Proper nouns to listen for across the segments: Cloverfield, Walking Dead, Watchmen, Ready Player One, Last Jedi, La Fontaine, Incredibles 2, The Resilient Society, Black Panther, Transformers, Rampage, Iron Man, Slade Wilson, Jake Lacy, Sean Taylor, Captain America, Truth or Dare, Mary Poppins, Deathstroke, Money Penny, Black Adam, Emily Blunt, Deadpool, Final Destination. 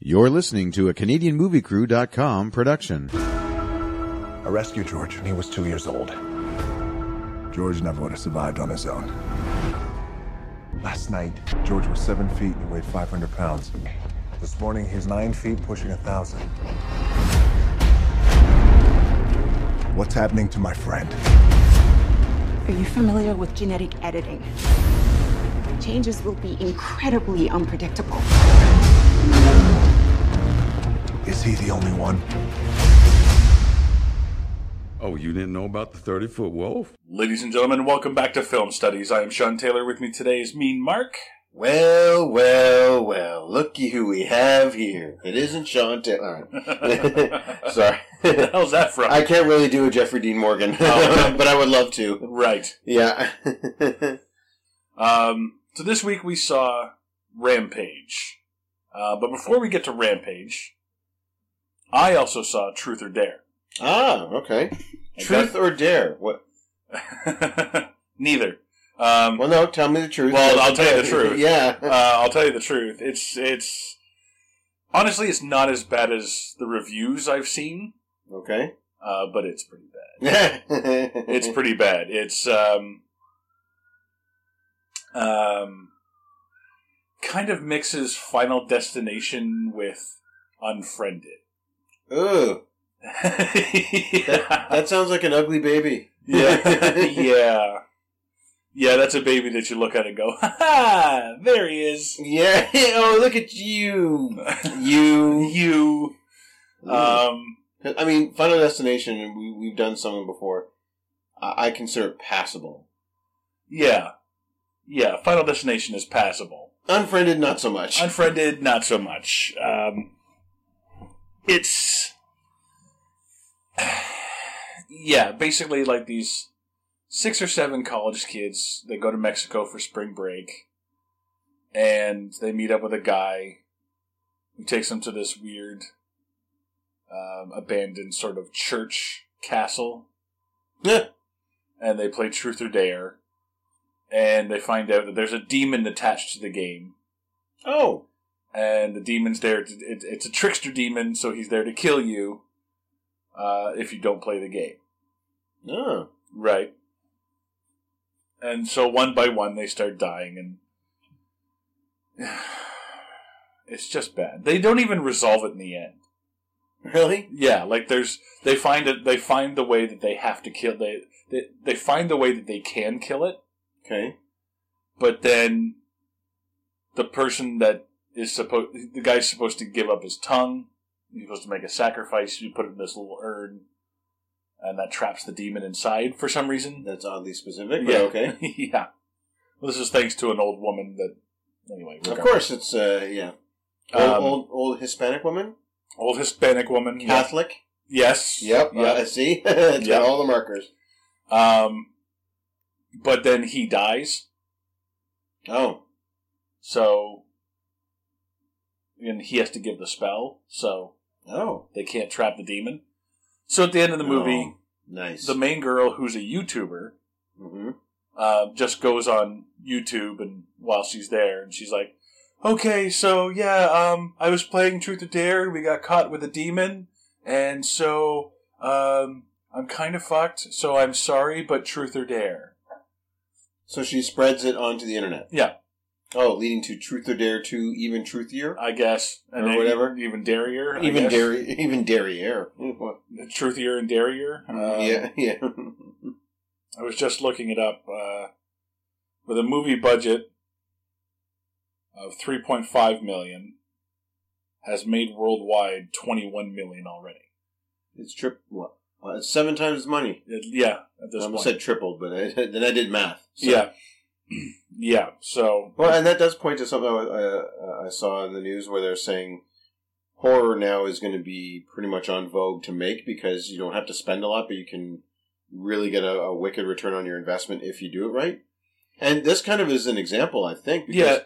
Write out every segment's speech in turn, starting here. You're listening to a CanadianMovieCrew.com production. I rescued George when he was 2 years old. George never would have survived on his own. Last night, George was 7 feet and weighed 500 pounds. This morning, he's 9 feet, pushing 1,000. What's happening to my friend? Are you familiar with genetic editing? Changes will be incredibly unpredictable. Is he the only one? Oh, you didn't know about the 30-foot wolf? Ladies and gentlemen, welcome back to Film Studies. I am Sean Taylor. With me today is Mean Mark. Well, well, well. Looky who we have here. It isn't Sean Taylor. Sorry. What the hell's that from? I can't really do a Jeffrey Dean Morgan, but I would love to. Right. Yeah. So this week we saw Rampage. But before we get to Rampage, I also saw Truth or Dare. Ah, okay. Truth or Dare? What? Neither. Well, no, tell me the truth. Well, I'll tell you the truth. Yeah. I'll tell you the truth. It's honestly, it's not as bad as the reviews I've seen. Okay. But it's pretty bad. It's pretty bad. It's, kind of mixes Final Destination with Unfriended. Ooh. That sounds like an ugly baby. Yeah. Yeah. Yeah, that's a baby that you look at and go, ha-ha, there he is. Yeah. Oh, look at you. You. I mean, Final Destination, we've done something before. I consider it passable. Yeah. Yeah, Final Destination is passable. Unfriended, not so much. Unfriended, not so much. It's... Yeah, basically like these 6 or 7 college kids that go to Mexico for spring break, and they meet up with a guy who takes them to this weird abandoned sort of church castle. Yeah. And they play Truth or Dare. And they find out that there's a demon attached to the game. Oh. And the demon's there. It's a trickster demon, so he's there to kill you if you don't play the game. Oh. Right. And so one by one they start dying, and it's just bad. They don't even resolve it in the end. Really? Yeah, like they find the way that they have to kill they find the way that they can kill it. Okay. But then the person that is the guy's supposed to give up his tongue. He's supposed to make a sacrifice. You put it in this little urn, and that traps the demon inside for some reason. That's oddly specific, but yeah. Okay. Yeah. Well, this is thanks to an old woman that... Anyway, regardless. Of course, it's, yeah. Old Hispanic woman? Old Hispanic woman. Catholic? Yes. Yep. I see. It's got all the markers. But then he dies. Oh. So, and he has to give the spell, so they can't trap the demon. So at the end of the movie, the main girl, who's a YouTuber, just goes on YouTube and while she's there, and she's like, okay, so yeah, I was playing Truth or Dare, we got caught with a demon, and so I'm kind of fucked, so I'm sorry, but Truth or Dare. So she spreads it onto the internet. Yeah. Oh, leading to Truth or Dare 2, even truthier? I guess. And or whatever. Even darier, I guess. Even darier. Truthier and darier. Yeah. I was just looking it up. With a movie budget of $3.5 million, has made worldwide $21 million already. It's what? It's 7 times as money. At this point. I almost said tripled, but then I did math. So. Yeah. Yeah, so... Well, and that does point to something I saw in the news where they're saying horror now is going to be pretty much on vogue to make because you don't have to spend a lot, but you can really get a wicked return on your investment if you do it right. And this kind of is an example, I think, because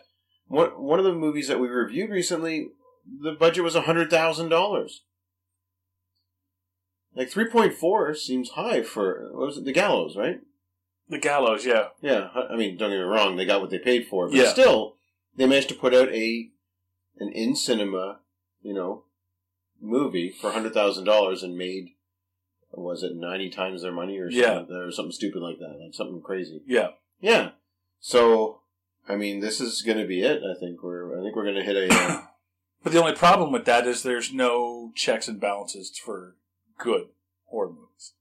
one of the movies that we reviewed recently, the budget was $100,000. Like 3.4 seems high for what was it? The Gallows, right? The Gallows, yeah. Yeah, I mean, don't get me wrong; they got what they paid for, but still, they managed to put out an in cinema you know, movie for $100,000 and made, was it 90 times their money or something, yeah, or something stupid like that, like something crazy. Yeah. Yeah. So, I mean, this is going to be it. I think we're going to hit a. But the only problem with that is there's no checks and balances for good horror movies.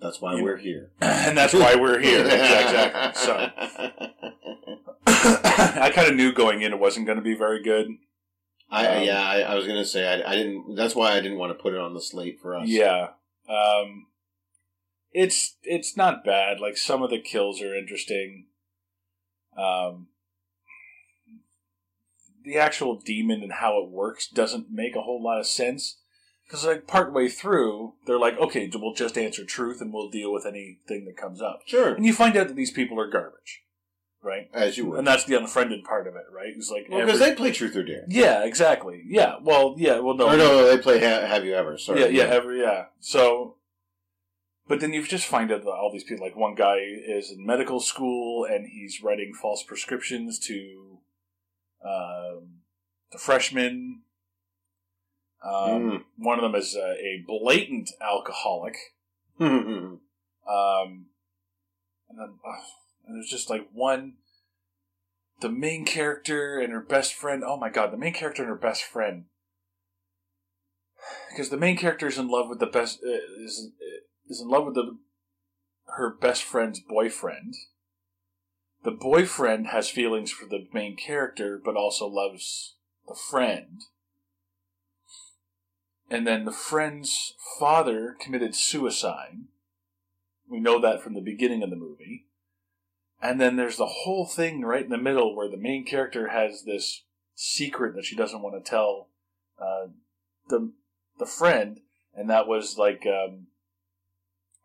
That's why we're here. And that's why we're here. Exactly. So I kind of knew going in it wasn't going to be very good. I was going to say I didn't. That's why I didn't want to put it on the slate for us. Yeah. It's not bad. Like, some of the kills are interesting. The actual demon and how it works doesn't make a whole lot of sense. Because, like, partway through, they're like, okay, we'll just answer truth and we'll deal with anything that comes up. Sure. And you find out that these people are garbage, right? As you would. And that's the unfriended part of it, right? It's like, because they play Truth or Dare. Yeah, exactly. Yeah. Well, yeah. Well, no. No, they play Have You Ever. Sorry. Yeah. So, but then you just find out that all these people, like, one guy is in medical school and he's writing false prescriptions to the freshmen. One of them is a blatant alcoholic. And then there's just like the main character and her best friend. Oh my God, the main character and her best friend. Because the main character is in love with her best friend's boyfriend. The boyfriend has feelings for the main character, but also loves the friend. And then the friend's father committed suicide. We know that from the beginning of the movie. And then there's the whole thing right in the middle where the main character has this secret that she doesn't want to tell the friend. And that was like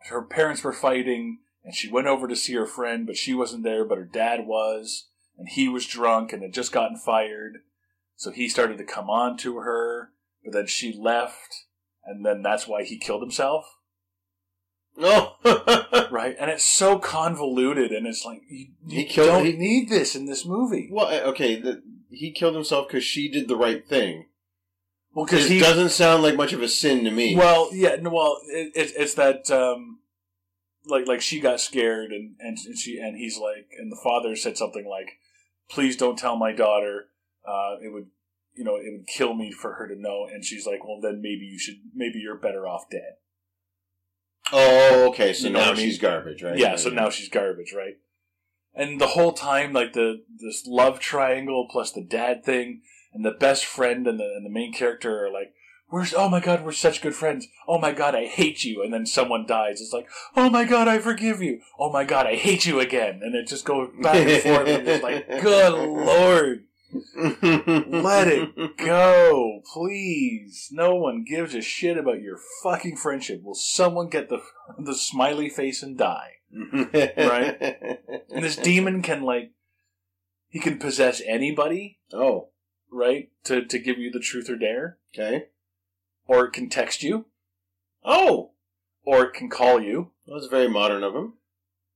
her parents were fighting and she went over to see her friend, but she wasn't there, but her dad was. And he was drunk and had just gotten fired. So he started to come on to her. But then she left, and then that's why he killed himself. No, right? And it's so convoluted, and it's like you don't need this in this movie. Well, okay, he killed himself because she did the right thing. Well, because he doesn't sound like much of a sin to me. Well, yeah, well, it's that like she got scared, and he's like, and the father said something like, "Please don't tell my daughter. It would kill me for her to know." And she's like, well, then maybe you're better off dead. Oh, okay. So now she's garbage, right? Yeah. So now she's garbage, right? And the whole time, like this love triangle plus the dad thing and the best friend and the main character are like, oh my God, we're such good friends. Oh my God, I hate you. And then someone dies. It's like, oh my God, I forgive you. Oh my God, I hate you again. And it just goes back and forth. And it's like, good Lord. Let it go, please. No one gives a shit about your fucking friendship. Will someone get the smiley face and die? Right? And this demon can he can possess anybody. Oh, right. To give you the truth or dare. Okay. Or it can text you. Oh. Or it can call you. That's very modern of him.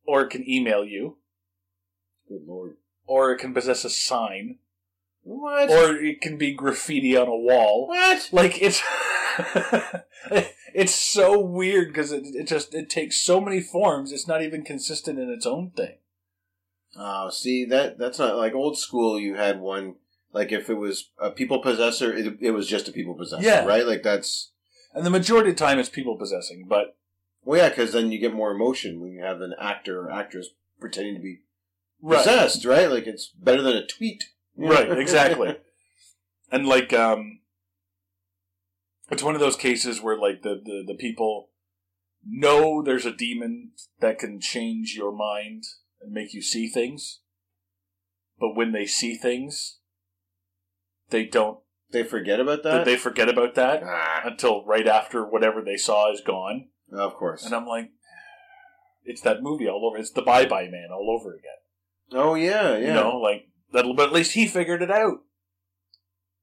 Or it can email you. Good Lord. Or it can possess a sign. What? Or it can be graffiti on a wall. What? Like, it's it's so weird because it takes so many forms. It's not even consistent in its own thing. Oh, see, that's not like old school. You had one, like, if it was a people possessor, it was just a people possessor, yeah, right? Like, that's, and the majority of the time it's people possessing, but well, yeah, because then you get more emotion when you have an actor or actress pretending to be possessed, right? Like, it's better than a tweet. Right, exactly. And, like, it's one of those cases where, like, the people know there's a demon that can change your mind and make you see things. But when they see things, they don't... They forget about that? They forget about that until right after whatever they saw is gone. Of course. And I'm like, it's that movie all over. It's the Bye Bye Man all over again. Oh, yeah, yeah. You know, like... But at least he figured it out.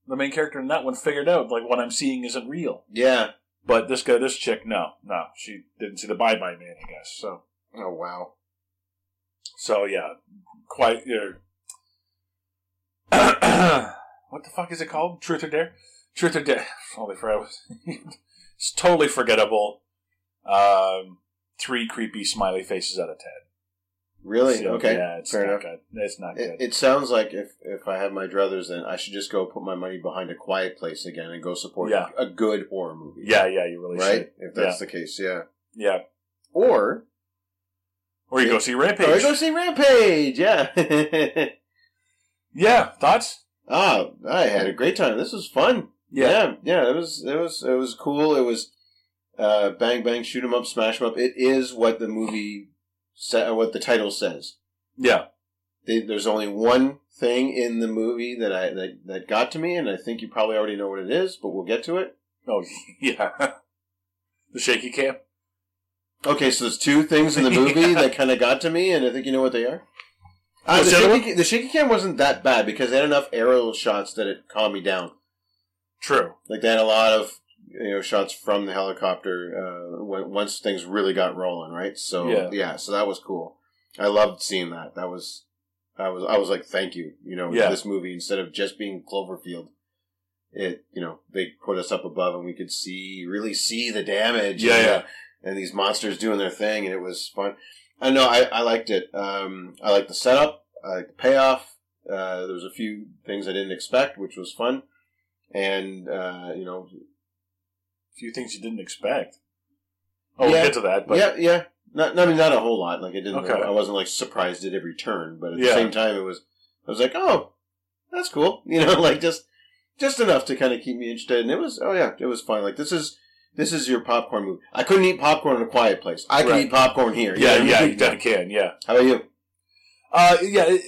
The main character in that one figured out, like, what I'm seeing isn't real. Yeah. But this chick, no. She didn't see the Bye-Bye Man, I guess, so. Oh, wow. So, yeah. Quite, what the fuck is it called? Truth or Dare? Truth or Dare. Holy crap. It's totally forgettable. 3 creepy smiley faces out of 10. Really? So, okay. Yeah, it's fair enough. Good. It's not good. It sounds like if I have my druthers, then I should just go put my money behind A Quiet Place again and go support a good horror movie. Yeah, you really should. Right? If that's the case, yeah. Yeah. Or you go see Rampage. Or you go see Rampage, yeah. Yeah, thoughts? Oh, I had a great time. This was fun. Yeah, it was cool. It was bang, bang, shoot 'em up, smash 'em up. It is what the movie... what the title says. Yeah. There's only one thing in the movie that got to me, and I think you probably already know what it is, but we'll get to it. Oh, yeah. The shaky cam. Okay, so there's 2 things in the movie that kind of got to me, and I think you know what they are. The shaky cam wasn't that bad, because they had enough aerial shots that it calmed me down. True. Like, they had a lot of shots from the helicopter once things really got rolling, right? So yeah, so that was cool. I loved seeing that. I was like, thank you. This movie, instead of just being Cloverfield, it they put us up above and we could really see the damage. And these monsters doing their thing, and it was fun. I know I liked it. I liked the setup. I liked the payoff. There was a few things I didn't expect, which was fun, and few things you didn't expect. Oh, yeah. We'll get to that. But... Yeah. Not a whole lot. Like, I didn't. Okay. I wasn't like surprised at every turn, but at the same time, I was like, oh, that's cool. Like just enough to kind of keep me interested. And it was, it was fun. Like, this is your popcorn movie. I couldn't eat popcorn in A Quiet Place. I can eat popcorn here. You definitely can. Yeah. How about you?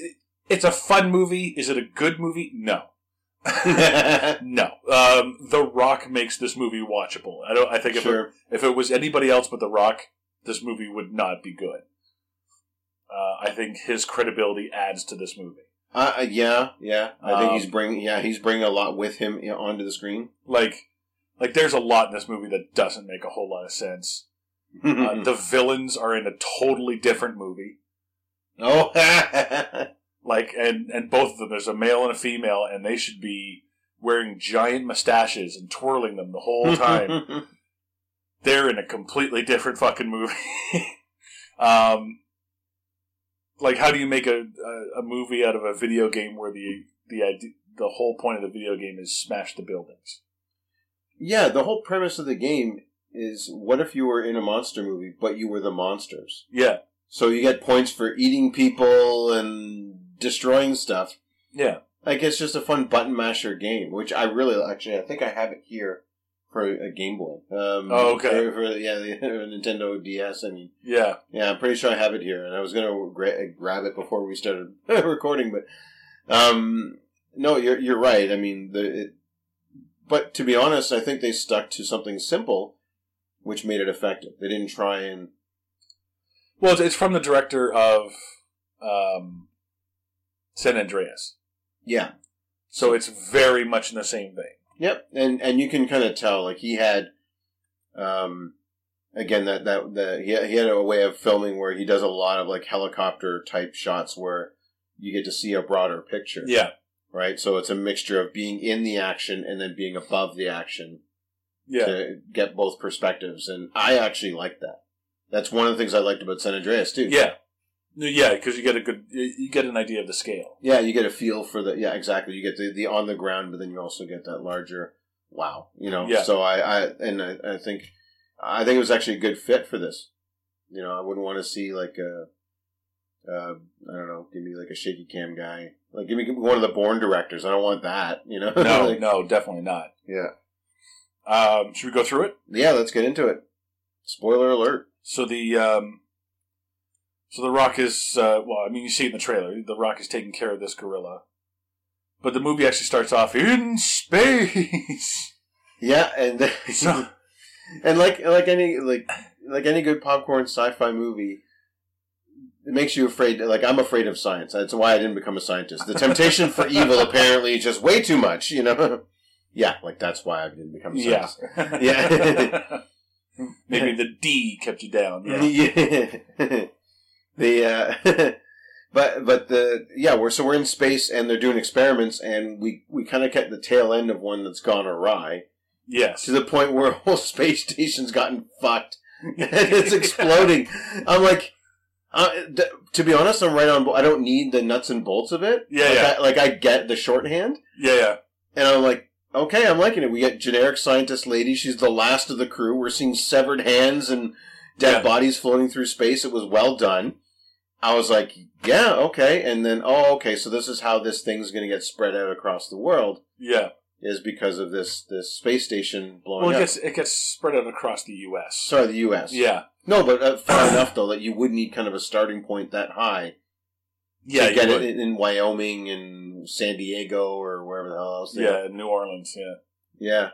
It's a fun movie. Is it a good movie? No. No. The Rock makes this movie watchable. I think if it was anybody else but The Rock, this movie would not be good. I think his credibility adds to this movie. I think he's bringing a lot with him onto the screen. Like there's a lot in this movie that doesn't make a whole lot of sense. The villains are in a totally different movie. Oh. Like, and both of them, there's a male and a female, and they should be wearing giant mustaches and twirling them the whole time. They're in a completely different fucking movie. Like, how do you make a movie out of a video game where the whole point of the video game is smash the buildings? Yeah, the whole premise of the game is, what if you were in a monster movie, but you were the monsters? Yeah. So you get points for eating people and destroying stuff. Yeah. Like, it's just a fun button masher game, which I really, actually, I think I have it here for a Game Boy. Okay. For the Nintendo DS, I mean. Yeah. Yeah, I'm pretty sure I have it here, and I was going to grab it before we started recording, but, no, you're right. I mean, but to be honest, I think they stuck to something simple, which made it effective. They didn't try and... Well, it's from the director of, San Andreas. Yeah. So it's very much in the same vein. Yep. And you can kind of tell, like, he had, again, he had a way of filming where he does a lot of, like, helicopter type shots where you get to see a broader picture. Yeah. Right? So it's a mixture of being in the action and then being above the action. Yeah. To get both perspectives. And I actually like that. That's one of the things I liked about San Andreas, too. Yeah. Yeah, because you get an idea of the scale. Yeah, you get a feel for yeah, exactly. You get the on the ground, but then you also get that larger, wow. Yeah. So I think it was actually a good fit for this. I wouldn't want to see like I don't know, give me like a shaky cam guy. Like, give me one of the Bourne directors. I don't want that, No, like, no, definitely not. Yeah. Should we go through it? Yeah, let's get into it. Spoiler alert. So the Rock is, you see it in the trailer, the Rock is taking care of this gorilla. But the movie actually starts off in space. Yeah, and then, and like any good popcorn sci-fi movie, it makes you afraid. Like, I'm afraid of science. That's why I didn't become a scientist. The temptation for evil apparently is just way too much, Yeah, like, that's why I didn't become a scientist. Yeah. Maybe the D kept you down. Yeah. The But we're in space and they're doing experiments, and we kind of get the tail end of one that's gone awry. Yes. To the point where a whole space station's gotten fucked and it's exploding. I'm like, to be honest, I'm right on board. I don't need the nuts and bolts of it. Yeah, I get the shorthand. Yeah, yeah. And I'm like, okay, I'm liking it. We get generic scientist lady. She's the last of the crew. We're seeing severed hands and dead bodies floating through space. It was well done. I was like, yeah, okay. And then, so this is how this thing's going to get spread out across the world. Yeah. Is because of this space station blowing up. Well, it gets spread out across the U.S. Sorry, the U.S. Yeah. No, but far enough, though, that you would need kind of a starting point that high. Yeah, to get it in Wyoming and San Diego or wherever the hell else. Yeah, New Orleans, yeah.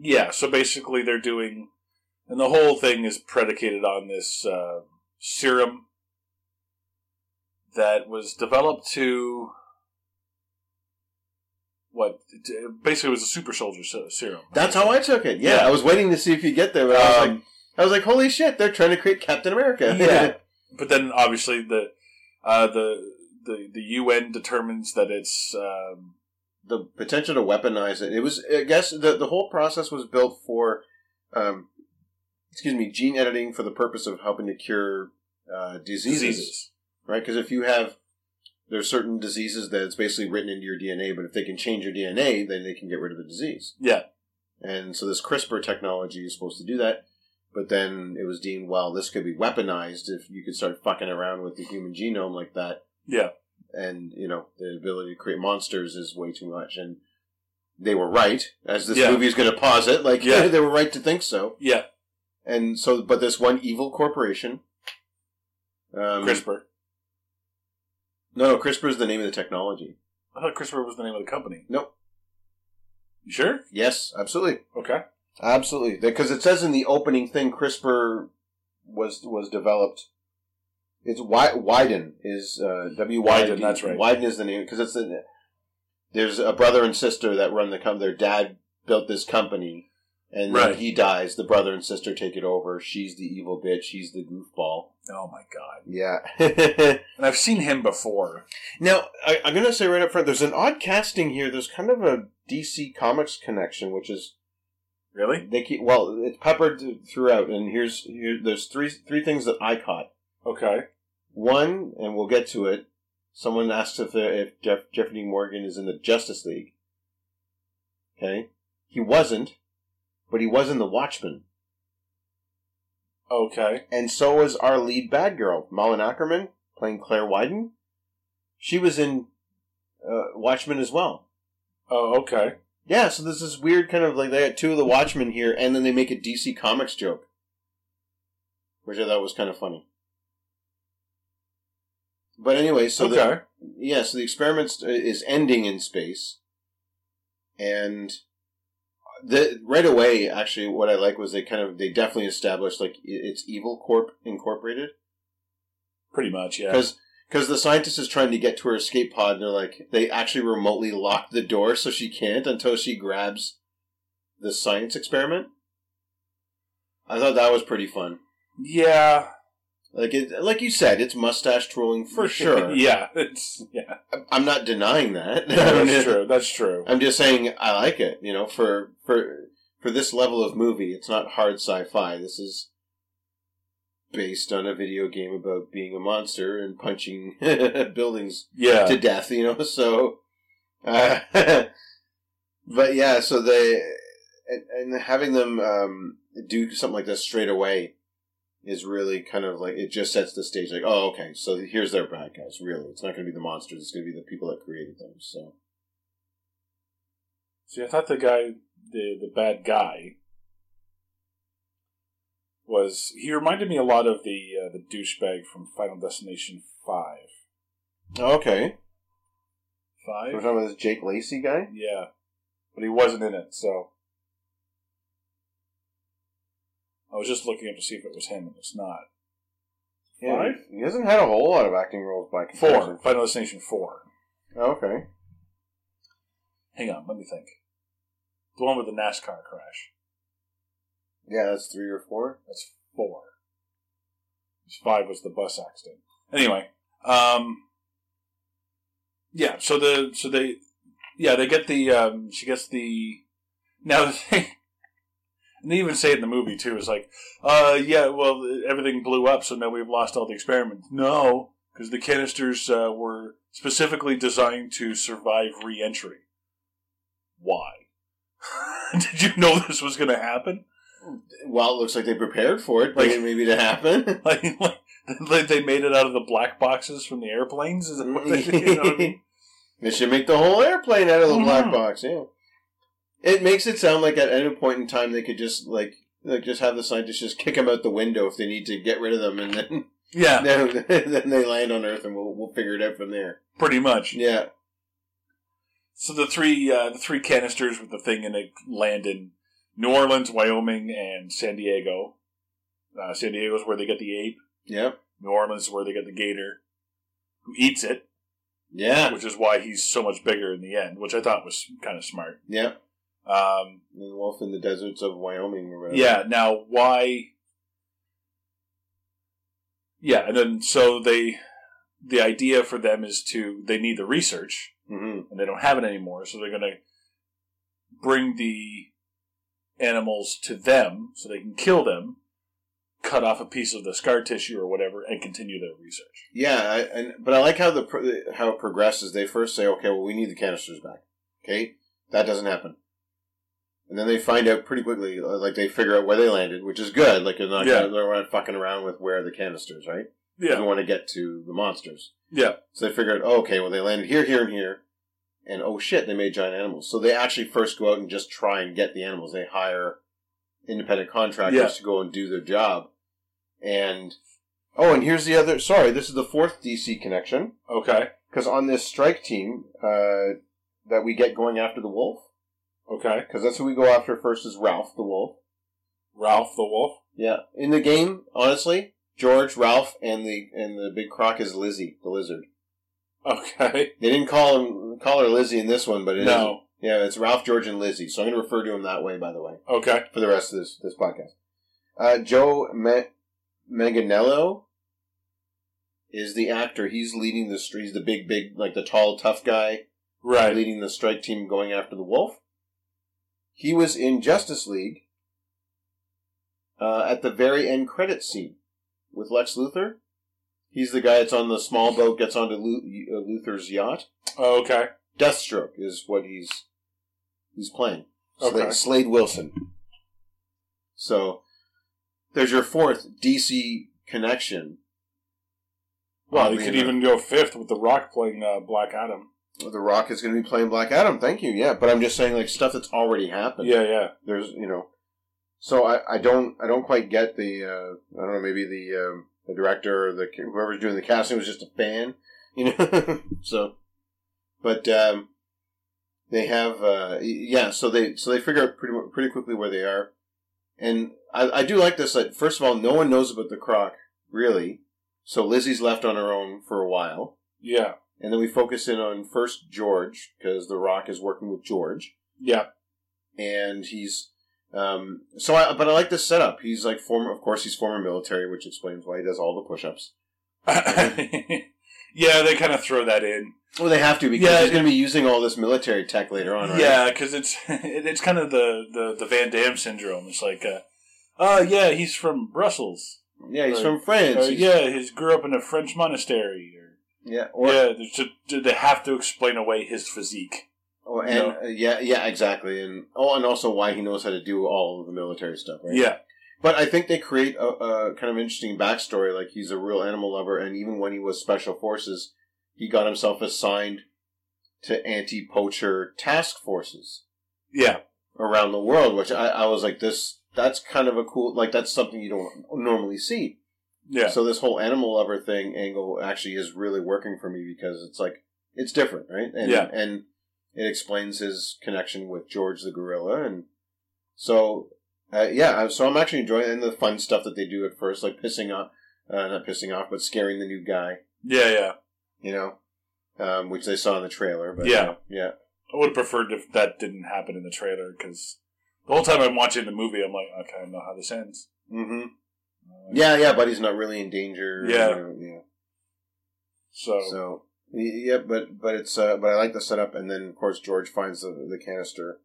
Yeah. So basically they're doing... And the whole thing is predicated on this... serum that was developed to basically it was a super soldier serum. That's how I took it. Yeah, I was waiting to see if you get there, but I was like, holy shit, they're trying to create Captain America. Yeah, but then obviously the UN determines that it's the potential to weaponize it. It was, I guess, the whole process was built for. Gene editing for the purpose of helping to cure diseases, right? Because if you have, there's certain diseases that it's basically written into your DNA, but if they can change your DNA, then they can get rid of the disease. Yeah. And so this CRISPR technology is supposed to do that, but then it was deemed, well, this could be weaponized if you could start fucking around with the human genome like that. Yeah. And, the ability to create monsters is way too much, and they were right, as this movie is going to posit. Like, they were right to think so. Yeah. And so, but this one evil corporation, CRISPR. No, CRISPR is the name of the technology. I thought CRISPR was the name of the company. Nope. You sure? Yes, absolutely. Okay. Absolutely, because it says in the opening thing, CRISPR was developed. It's Wyden is W-Y-D. Wyden. That's right. Wyden is the name because it's there's a brother and sister that run the company. Their dad built this company. And then he dies. The brother and sister take it over. She's the evil bitch. He's the goofball. Oh, my God. Yeah. And I've seen him before. Now, I'm going to say right up front, there's an odd casting here. There's kind of a DC Comics connection, which is... Really? It's peppered throughout. And there's three things that I caught. Okay. One, and we'll get to it, someone asks if Jeffrey Dean Morgan is in the Justice League. Okay? He wasn't. But he was in the Watchmen. Okay. And so was our lead bad girl, Malin Ackerman, playing Claire Wyden. She was in Watchmen as well. Oh, okay. Yeah, so this is weird kind of like they had two of the Watchmen here, and then they make a DC Comics joke. Which I thought was kind of funny. But anyway, so so the experiment is ending in space. And... right away, actually, what I like was they definitely established, like, it's Evil Corp Incorporated. Pretty much, yeah. Because the scientist is trying to get to her escape pod, and they're like, they actually remotely lock the door so she can't until she grabs the science experiment. I thought that was pretty fun. Yeah. Like you said, it's mustache trolling for sure. Yeah. I'm not denying that. That's true. I'm just saying I like it, for this level of movie, it's not hard sci-fi. This is based on a video game about being a monster and punching buildings to death, so... but yeah, so they... And having them do something like this straight away is really kind of like, it just sets the stage like, oh, okay, so here's their bad guys, really. It's not going to be the monsters, it's going to be the people that created them, so. See, I thought the bad guy was, he reminded me a lot of the douchebag from Final Destination 5. Okay. 5? We're talking about this Jake Lacy guy? Yeah. But he wasn't in it, so. I was just looking up to see if it was him, and it's not. Yeah, right? He hasn't had a whole lot of acting roles by comparison. 4. Final Destination 4. Okay. Hang on, let me think. The one with the NASCAR crash. Yeah, that's 3 or 4? That's 4. 5 was the bus accident. Anyway, yeah. So they get the she gets the now the thing. And they even say it in the movie, too. It's like, yeah, well, everything blew up, so now we've lost all the experiments. No, because the canisters were specifically designed to survive re-entry. Why? Did you know this was going to happen? Well, it looks like they prepared for it, like, maybe to happen. Like they made it out of the black boxes from the airplanes? Is that what they did? You know what I mean? They should make the whole airplane out of the black box, yeah. It makes it sound like at any point in time they could just like just have the scientists just kick them out the window if they need to get rid of them, and then then they land on Earth and we'll figure it out from there. Pretty much, yeah. So the three canisters with the thing in it land in New Orleans, Wyoming, and San Diego. San Diego is where they get the ape. Yep. New Orleans is where they get the gator, who eats it. Yeah. Which is why he's so much bigger in the end, which I thought was kind of smart. Yeah. The wolf in the deserts of Wyoming or whatever. Yeah, now why... Yeah, and then so they... The idea for them is to... They need the research, and they don't have it anymore, so they're going to bring the animals to them so they can kill them, cut off a piece of the scar tissue or whatever, and continue their research. Yeah, but I like how it progresses. They first say, okay, well, we need the canisters back. Okay? That doesn't happen. And then they find out pretty quickly, like they figure out where they landed, which is good. Like they're not fucking around with where are the canisters, right? Yeah. They want to get to the monsters. Yeah. So they figure out, oh, okay, well they landed here, here, and here, and oh shit, they made giant animals. So they actually first go out and just try and get the animals. They hire independent contractors to go and do their job. And and here's the other. Sorry, this is the fourth DC connection. Okay. Because on this strike team that we get going after the wolf. Okay. Because that's who we go after first is Ralph the Wolf. Ralph the Wolf? Yeah. In the game, honestly, George, Ralph, and the big croc is Lizzie, the lizard. Okay. They didn't call her Lizzie in this one, but it is. Yeah, it's Ralph, George, and Lizzie. So I'm going to refer to him that way, by the way. Okay. For the rest of this podcast. Joe Manganiello is the actor. He's leading the street. He's the big, like the tall, tough guy. Right. Leading the strike team going after the wolf. He was in Justice League at the very end credit scene with Lex Luthor. He's the guy that's on the small boat, gets onto Luthor's yacht. Oh, okay. Deathstroke is what he's playing. Okay. Slade Wilson. So, there's your fourth DC connection. Well, you could even go fifth with The Rock playing Black Adam. The Rock is going to be playing Black Adam. Thank you. Yeah, but I'm just saying, like, stuff that's already happened. Yeah, yeah. There's, you know, so I don't quite get the I don't know, maybe the director or whoever's doing the casting was just a fan, you know. So, but they have so they figure out pretty quickly where they are, and I do like this. Like, first of all, no one knows about the croc really, so Lizzie's left on her own for a while. Yeah. And then we focus in on first George, because The Rock is working with George. Yeah. And he's... But I like this setup. He's like former military, which explains why he does all the push-ups. Yeah, they kind of throw that in. Well, they have to, because he's going to be using all this military tech later on, right? Yeah, because it's kind of the Van Damme syndrome. It's like, he's from Brussels. Yeah, he's from France. He grew up in a French monastery, yeah, they have to explain away his physique. Oh, and you know? Exactly, and also why he knows how to do all of the military stuff, right? Yeah, but I think they create a kind of interesting backstory. Like, he's a real animal lover, and even when he was Special Forces, he got himself assigned to anti-poacher task forces. Yeah, around the world, which I was like, this. That's kind of a cool, like, that's something you don't normally see. Yeah. So this whole animal lover thing angle actually is really working for me, because it's like, it's different, right? And, yeah. And it explains his connection with George the gorilla. And so, so I'm actually enjoying it, and the fun stuff that they do at first, like not pissing off, but scaring the new guy. Yeah, yeah. You know, which they saw in the trailer. But, yeah. Yeah. I would have preferred if that didn't happen in the trailer, because the whole time I'm watching the movie, I'm like, okay, I know how this ends. Mm-hmm. Yeah, but he's not really in danger. Yeah. Or, yeah. So yeah, but it's but I like the setup, and then of course George finds the canister,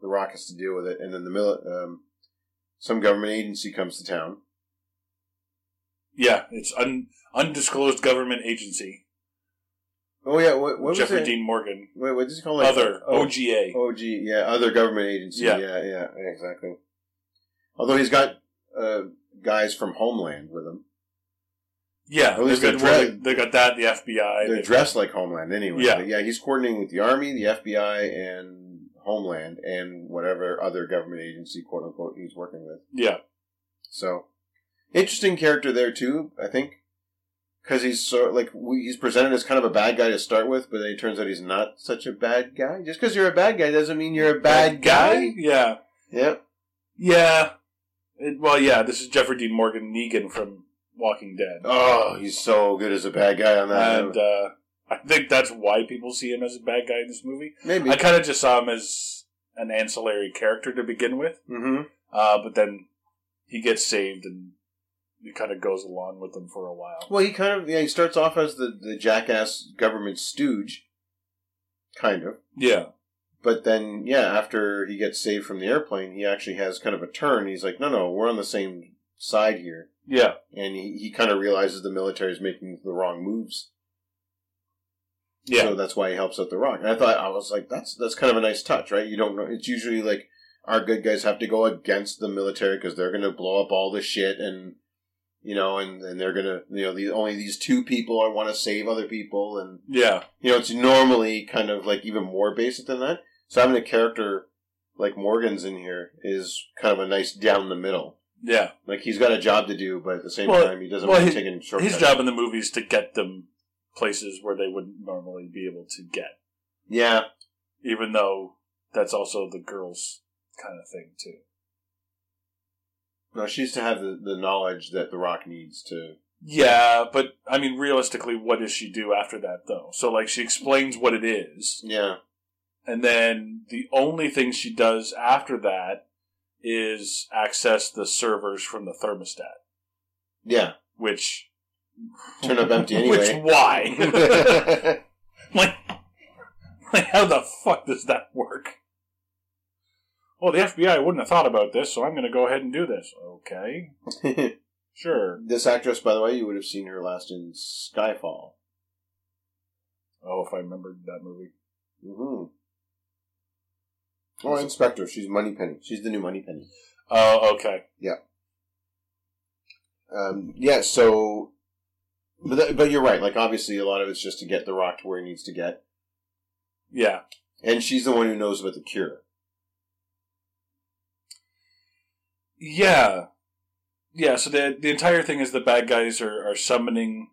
the rockets to deal with it, and then the some government agency comes to town. Yeah, it's undisclosed government agency. Oh yeah, what Jeffrey was it? Dean Morgan. Wait, what did you call it? Other OGA. OG, yeah, other government agency. Yeah, exactly. Although he's got guys from Homeland with him. Yeah, they got that, the FBI. They're dressed like Homeland anyway. Yeah. But yeah, he's coordinating with the Army, the FBI, and Homeland, and whatever other government agency, quote-unquote, he's working with. Yeah. So, interesting character there, too, I think. Because he's he's presented as kind of a bad guy to start with, but then it turns out he's not such a bad guy. Just because you're a bad guy doesn't mean you're a bad guy? Yeah. Yep. Yeah. This is Jeffrey Dean Morgan, Negan from Walking Dead. Oh, he's so good as a bad guy on that. And I think that's why people see him as a bad guy in this movie. Maybe. I kind of just saw him as an ancillary character to begin with. Mm-hmm. But then he gets saved and he kind of goes along with them for a while. Well, he kind of... Yeah, he starts off as the jackass government stooge. Kind of. Yeah. But then, after he gets saved from the airplane, he actually has kind of a turn. He's like, no, we're on the same side here. Yeah. And he kind of realizes the military is making the wrong moves. Yeah. So that's why he helps out the Rock. And I was like, that's kind of a nice touch, right? You don't know. It's usually like our good guys have to go against the military because they're going to blow up all the shit and, you know, and they're going to, you know, only these two people want to save other people. And, yeah. You know, it's normally kind of like even more basic than that. So having a character like Morgan's in here is kind of a nice down the middle. Yeah. Like, he's got a job to do, but at the same time, he doesn't want to take any shortcuts. His job in the movie is to get them places where they wouldn't normally be able to get. Yeah. Even though that's also the girl's kind of thing, too. No, she's to have the knowledge that The Rock needs to... Yeah, but, I mean, realistically, what does she do after that, though? So, like, she explains what it is. Yeah. And then the only thing she does after that is access the servers from the thermostat. Yeah. Which... Turn up empty anyway. Which, why? like, how the fuck does that work? Well, the FBI wouldn't have thought about this, so I'm going to go ahead and do this. Okay. Sure. This actress, by the way, you would have seen her last in Skyfall. Oh, if I remembered that movie. Mm-hmm. Oh, Inspector. She's Money Penny. She's the new Money Penny. Oh, okay. Yeah. So... But you're right. Like, obviously, a lot of it's just to get The Rock to where he needs to get. Yeah. And she's the one who knows about the cure. Yeah. Yeah, so the entire thing is the bad guys are summoning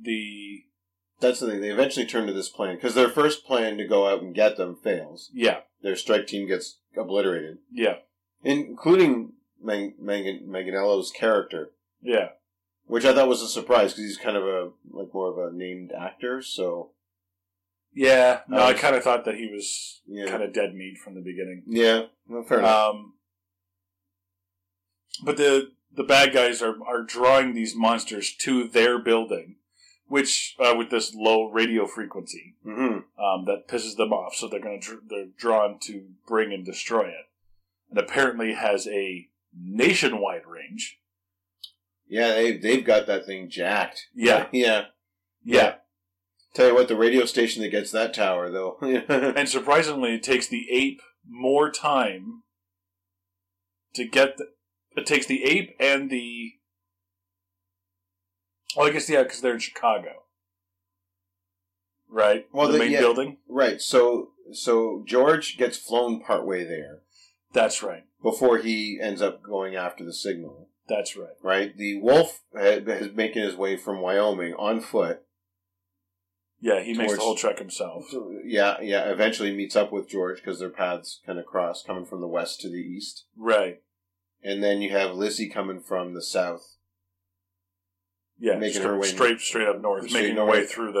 the... That's the thing. They eventually turn to this plan. Because their first plan to go out and get them fails. Yeah. Their strike team gets obliterated. Yeah. Including Manganiello's character. Yeah. Which I thought was a surprise, because he's kind of more of a named actor, so... Yeah. No, I kind of thought that he was kind of dead meat from the beginning. Yeah. Well, fair enough. But the bad guys are drawing these monsters to their building, which with this low radio frequency that pisses them off. So they're drawn to bring and destroy it, and apparently has a nationwide range. Yeah, they've got that thing jacked. Yeah. Tell you what, the radio station that gets that tower though, and surprisingly, it takes the ape more time to get. It takes the ape and the. Well, I guess, yeah, because they're in Chicago. Right? Well, the main building? Right. So George gets flown partway there. That's right. Before he ends up going after the signal. That's right. Right? The wolf is making his way from Wyoming on foot. Yeah, he makes the whole trek himself. Yeah. Eventually meets up with George because their paths kind of cross, coming from the west to the east. Right. And then you have Lizzie coming from the south. Yeah, making her way straight up north, making her way through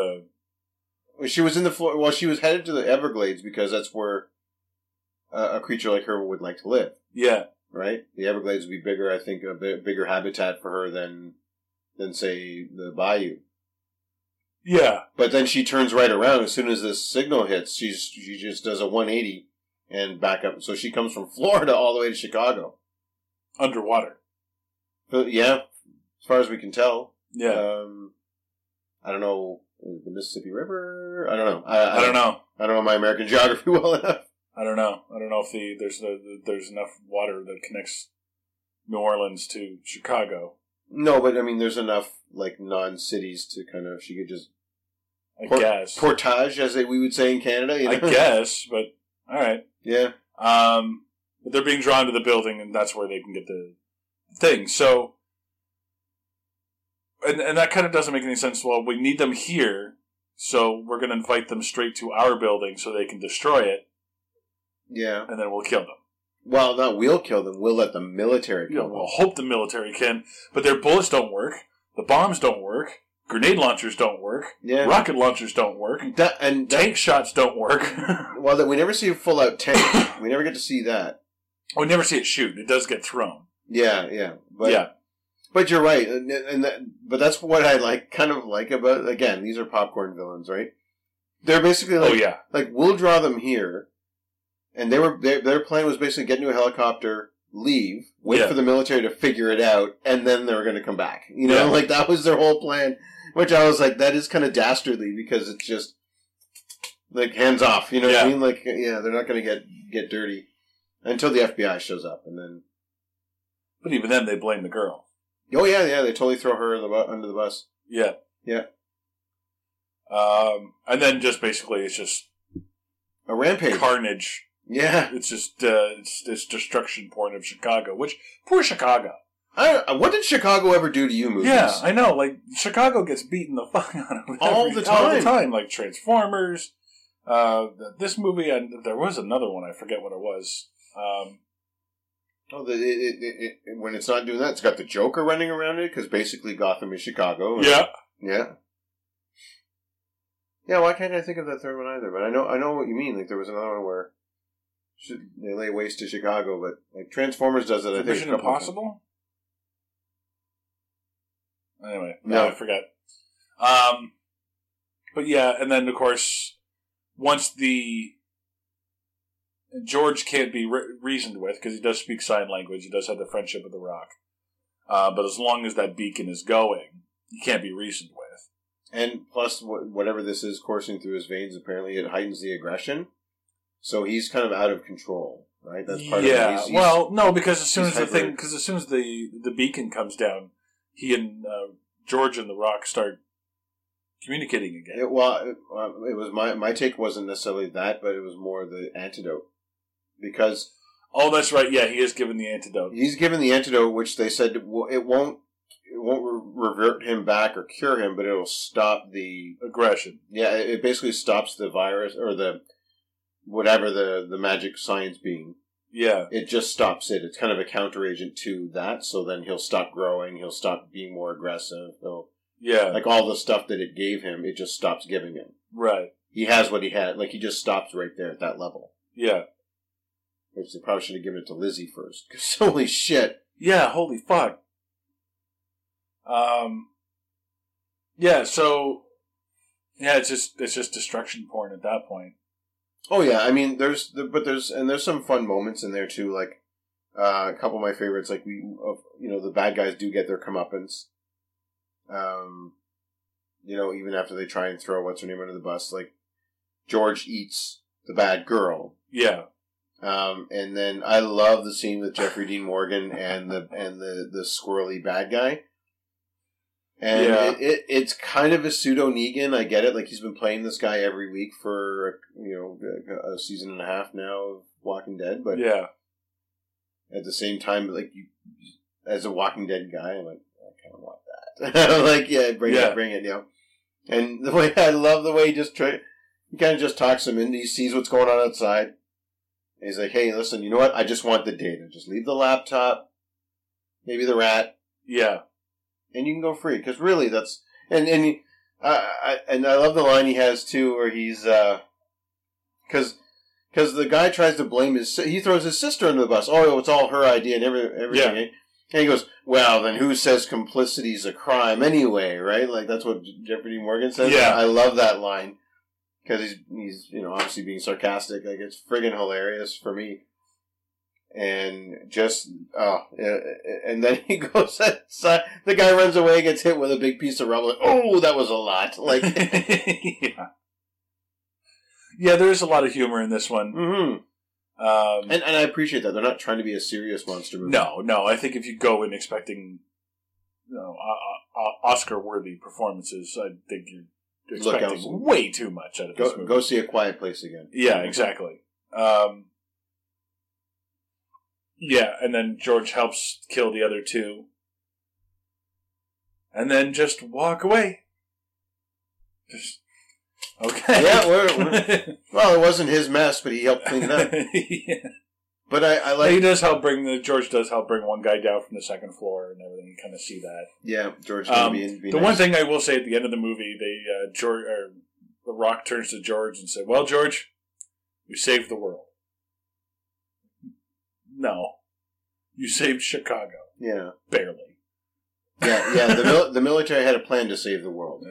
the... She was in the floor. Well, she was headed to the Everglades because that's where a creature like her would like to live. Yeah, right. The Everglades would be bigger, I think, a bigger habitat for her than say the bayou. Yeah. But then she turns right around as soon as this signal hits. She just does a 180 and back up. So she comes from Florida all the way to Chicago. Underwater. But yeah, as far as we can tell. Yeah. I don't know. The Mississippi River? I don't know. I don't know. I don't know my American geography well enough. I don't know. I don't know if there's enough water that connects New Orleans to Chicago. No, but I mean, there's enough like non-cities to kind of she could just. I guess portage, as we would say in Canada. You know? I guess, but all right. Yeah. But they're being drawn to the building, and that's where they can get the thing. So. And that kind of doesn't make any sense. Well, we need them here, so we're going to invite them straight to our building so they can destroy it. Yeah. And then we'll kill them. Well, not we'll kill them. We'll let the military kill them. We'll hope the military can. But their bullets don't work. The bombs don't work. Grenade launchers don't work. Yeah. Rocket launchers don't work. Tank shots don't work. Well, we never see a full-out tank. We never get to see that. We never see it shoot. It does get thrown. Yeah, yeah. But yeah. But you're right, but that's what I kind of about, again, these are popcorn villains, right? They're basically like, oh, yeah. Like we'll draw them here, and their plan was basically get into a helicopter, leave, wait for the military to figure it out, and then they were going to come back. You know, like that was their whole plan, which I was like, that is kind of dastardly because it's just like hands off, you know what I mean? Like, yeah, they're not going to get dirty until the FBI shows up, and then. But even then, they blame the girl. Oh, yeah, yeah. They totally throw her under the bus. Yeah. Yeah. And then just basically it's just... a rampage. Carnage. Yeah. It's just it's destruction porn of Chicago, which... Poor Chicago. What did Chicago ever do to you movies? Yeah, I know. Like, Chicago gets beaten the fuck out of all the time. Like, Transformers. This movie, and there was another one. I forget what it was. Oh, when it's not doing that, it's got the Joker running around it, because basically Gotham is Chicago. Yeah. Yeah. Yeah, why can't I think of that third one either? But I know what you mean. Like, there was another one where they lay waste to Chicago, but like Transformers does it, I think. Mission Impossible? Anyway, no, I forgot. But yeah, and then, of course, once the... George can't be reasoned with because he does speak sign language. He does have the friendship of the Rock. But as long as that beacon is going, he can't be reasoned with. And plus, whatever this is coursing through his veins, apparently it heightens the aggression. So he's kind of out of control, right? That's part of it. Yeah, well, no, because as soon as the beacon comes down, he and George and the Rock start communicating again. It was my take wasn't necessarily that, but it was more the antidote. Because... Oh, that's right. Yeah, he is given the antidote. He's given the antidote, which they said it won't revert him back or cure him, but it'll stop the... aggression. Yeah, it basically stops the virus, or the... whatever the magic science being. Yeah. It just stops it. It's kind of a counteragent to that, so then he'll stop growing, he'll stop being more aggressive, he'll... Yeah. Like, all the stuff that it gave him, it just stops giving him. Right. He has what he had. Like, he just stops right there at that level. Yeah. Which they probably should have given it to Lizzie first. Because holy shit. Yeah, holy fuck. Yeah, so... Yeah, it's just destruction porn at that point. Oh, yeah. I mean, there's some fun moments in there, too. Like, a couple of my favorites, like, the bad guys do get their comeuppance. Even after they try and throw what's her name under the bus, like George eats the bad girl. Yeah. And then I love the scene with Jeffrey Dean Morgan and the squirrely bad guy. And it's kind of a pseudo Negan. I get it. Like he's been playing this guy every week for a season and a half now of Walking Dead. But yeah. At the same time, like you, as a Walking Dead guy, I'm like I kind of want. Like, yeah, bring it, you know. And the way I love the way he kind of just talks him in. He sees what's going on outside. And he's like, hey, listen, you know what? I just want the data. Just leave the laptop, maybe the rat. Yeah. And you can go free. Because really, that's... And I love the line he has, too, where he's... Because the guy tries to blame his... He throws his sister under the bus. Oh, it's all her idea and everything. Yeah. And he goes, well, then who says complicity's a crime anyway, right? Like, that's what Jeffrey Dean Morgan says. Yeah. I love that line. Because he's, you know, obviously being sarcastic. Like, it's friggin' hilarious for me. And just, and then he goes outside. The guy runs away, gets hit with a big piece of rubble. Like, oh, that was a lot. Like, yeah. Yeah, there is a lot of humor in this one. Mm-hmm. And I appreciate that. They're not trying to be a serious monster movie. No. I think if you go in expecting Oscar-worthy performances, I think you're expecting way too much out of this movie. Go see A Quiet Place again. Yeah, exactly. Yeah, and then George helps kill the other two. And then just walk away. Just... Okay. Yeah, well, it wasn't his mess, but he helped clean it up. Yeah. But I like... He does help George does help bring one guy down from the second floor and everything. You kind of see that. Yeah, George can be the nice. One thing I will say at the end of the movie, they George, or The Rock turns to George and says, well, George, you saved the world. No. You saved Chicago. Yeah. Barely. Yeah. The military had a plan to save the world,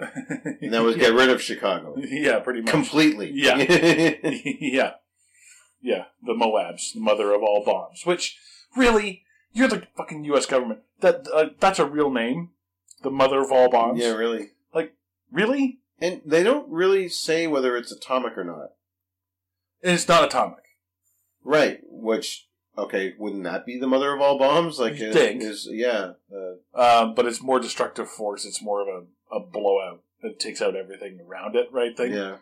and that was get rid of Chicago. Yeah, pretty much completely. Yeah, yeah. The Moabs, the mother of all bombs. Which really, you're the fucking U.S. government. That's a real name, the mother of all bombs. Yeah, really. Like, really? And they don't really say whether it's atomic or not. And it's not atomic, right? Which. Okay, wouldn't that be the mother of all bombs? Like, you think. Yeah. But it's more destructive force. It's more of a blowout. It takes out everything around it, right? Thing? Yeah.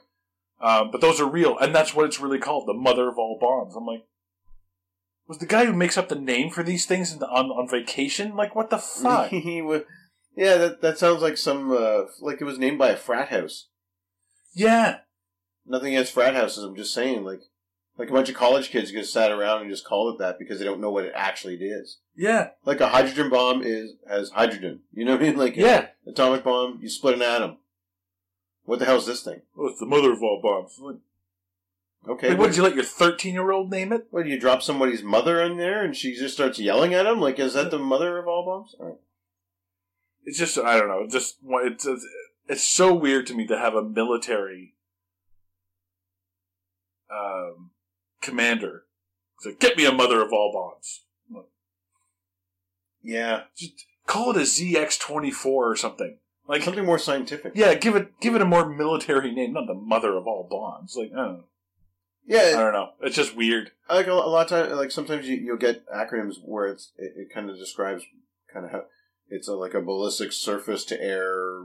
But those are real. And that's what it's really called, the mother of all bombs. I'm like, was the guy who makes up the name for these things on vacation? Like, what the fuck? Yeah, that sounds like some... like it was named by a frat house. Yeah. Nothing against frat houses, I'm just saying, like... Like a bunch of college kids just sat around and just called it that because they don't know what it actually is. Yeah. Like a hydrogen bomb has hydrogen. You know what I mean? Like atomic bomb, you split an atom. What the hell is this thing? Well, it's the mother of all bombs. Okay. Like, what did you let your 13-year-old name it? What, do you drop somebody's mother in there and she just starts yelling at him? Like, is that the mother of all bombs? All right. It's just, I don't know. Just it's so weird to me to have a military... commander said, get me a mother of all bombs. Yeah. Just call it a ZX-24 or something. Like something more scientific. Yeah, give it a more military name, not the mother of all bombs. Like, I don't know. Yeah. I don't know. It's just weird. Like a lot of times, like sometimes you'll get acronyms where it kind of describes kind of how it's like a ballistic surface to air